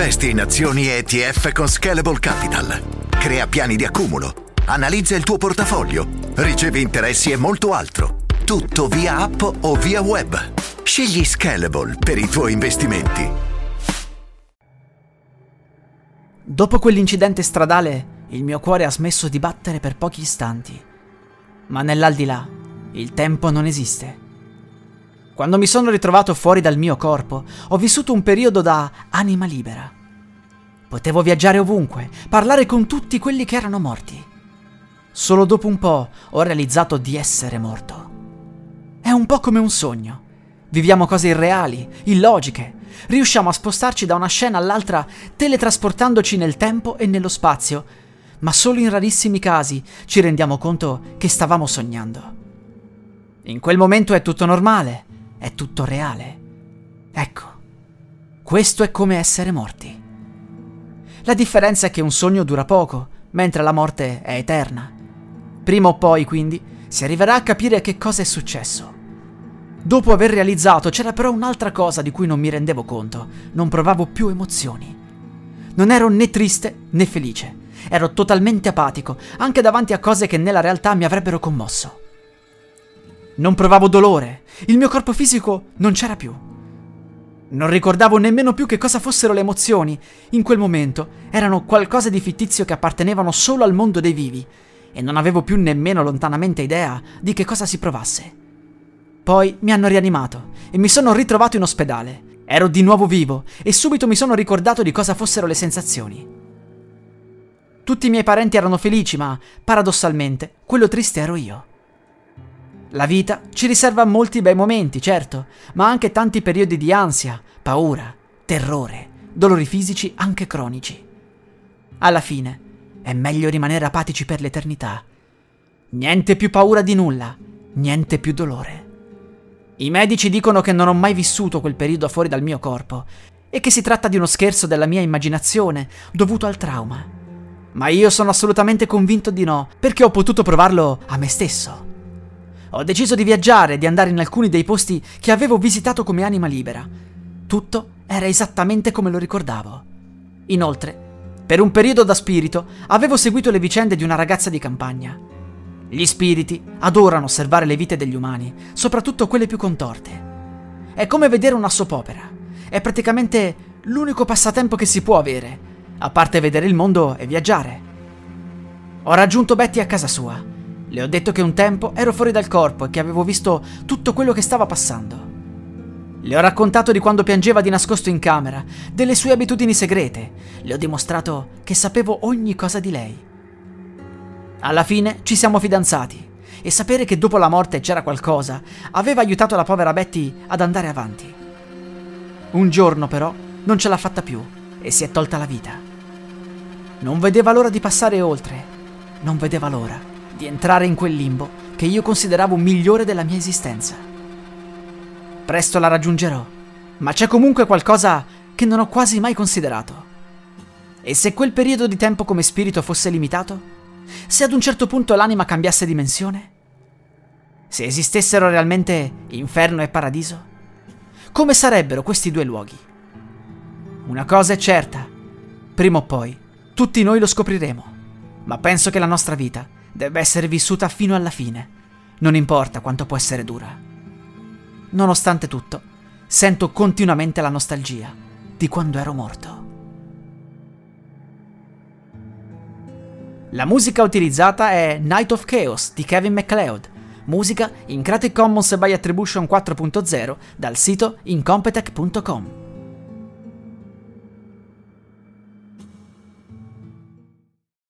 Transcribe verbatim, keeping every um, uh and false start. Investi in azioni e E T F con Scalable Capital. Crea piani di accumulo, analizza il tuo portafoglio, ricevi interessi e molto altro. Tutto via app o via web. Scegli Scalable per i tuoi investimenti. Dopo quell'incidente stradale, il mio cuore ha smesso di battere per pochi istanti. Ma nell'aldilà, il tempo non esiste. Quando mi sono ritrovato fuori dal mio corpo, ho vissuto un periodo da anima libera. Potevo viaggiare ovunque, parlare con tutti quelli che erano morti. Solo dopo un po' ho realizzato di essere morto. È un po' come un sogno. Viviamo cose irreali, illogiche. Riusciamo a spostarci da una scena all'altra teletrasportandoci nel tempo e nello spazio, ma solo in rarissimi casi ci rendiamo conto che stavamo sognando. In quel momento è tutto normale. È tutto reale. Ecco, questo è come essere morti. La differenza è che un sogno dura poco, mentre la morte è eterna. Prima o poi, quindi, si arriverà a capire che cosa è successo. Dopo aver realizzato, c'era però un'altra cosa di cui non mi rendevo conto. Non provavo più emozioni. Non ero né triste né felice. Ero totalmente apatico, anche davanti a cose che nella realtà mi avrebbero commosso. Non provavo dolore, il mio corpo fisico non c'era più. Non ricordavo nemmeno più che cosa fossero le emozioni. In quel momento erano qualcosa di fittizio che appartenevano solo al mondo dei vivi e non avevo più nemmeno lontanamente idea di che cosa si provasse. Poi mi hanno rianimato e mi sono ritrovato in ospedale. Ero di nuovo vivo e subito mi sono ricordato di cosa fossero le sensazioni. Tutti i miei parenti erano felici, ma paradossalmente quello triste ero io. La vita ci riserva molti bei momenti, certo, ma anche tanti periodi di ansia, paura, terrore, dolori fisici anche cronici. Alla fine è meglio rimanere apatici per l'eternità. Niente più paura di nulla, niente più dolore. I medici dicono che non ho mai vissuto quel periodo fuori dal mio corpo e che si tratta di uno scherzo della mia immaginazione dovuto al trauma. Ma io sono assolutamente convinto di no, perché ho potuto provarlo a me stesso. Ho deciso di viaggiare, di andare in alcuni dei posti che avevo visitato come anima libera. Tutto era esattamente come lo ricordavo. Inoltre, per un periodo da spirito, avevo seguito le vicende di una ragazza di campagna. Gli spiriti adorano osservare le vite degli umani, soprattutto quelle più contorte. È come vedere una soap opera. È praticamente l'unico passatempo che si può avere, a parte vedere il mondo e viaggiare. Ho raggiunto Betty a casa sua. Le ho detto che un tempo ero fuori dal corpo e che avevo visto tutto quello che stava passando. Le ho raccontato di quando piangeva di nascosto in camera, delle sue abitudini segrete. Le ho dimostrato che sapevo ogni cosa di lei. Alla fine ci siamo fidanzati e sapere che dopo la morte c'era qualcosa aveva aiutato la povera Betty ad andare avanti. Un giorno però non ce l'ha fatta più e si è tolta la vita. Non vedeva l'ora di passare oltre. Non vedeva l'ora di entrare in quel limbo che io consideravo migliore della mia esistenza. Presto la raggiungerò, ma c'è comunque qualcosa che non ho quasi mai considerato. E se quel periodo di tempo come spirito fosse limitato? Se ad un certo punto l'anima cambiasse dimensione? Se esistessero realmente inferno e paradiso? Come sarebbero questi due luoghi? Una cosa è certa, prima o poi tutti noi lo scopriremo, ma penso che la nostra vita deve essere vissuta fino alla fine, non importa quanto può essere dura. Nonostante tutto, sento continuamente la nostalgia di quando ero morto. La musica utilizzata è Night of Chaos di Kevin MacLeod, musica in Creative Commons by Attribution quattro punto zero dal sito incompetech punto com.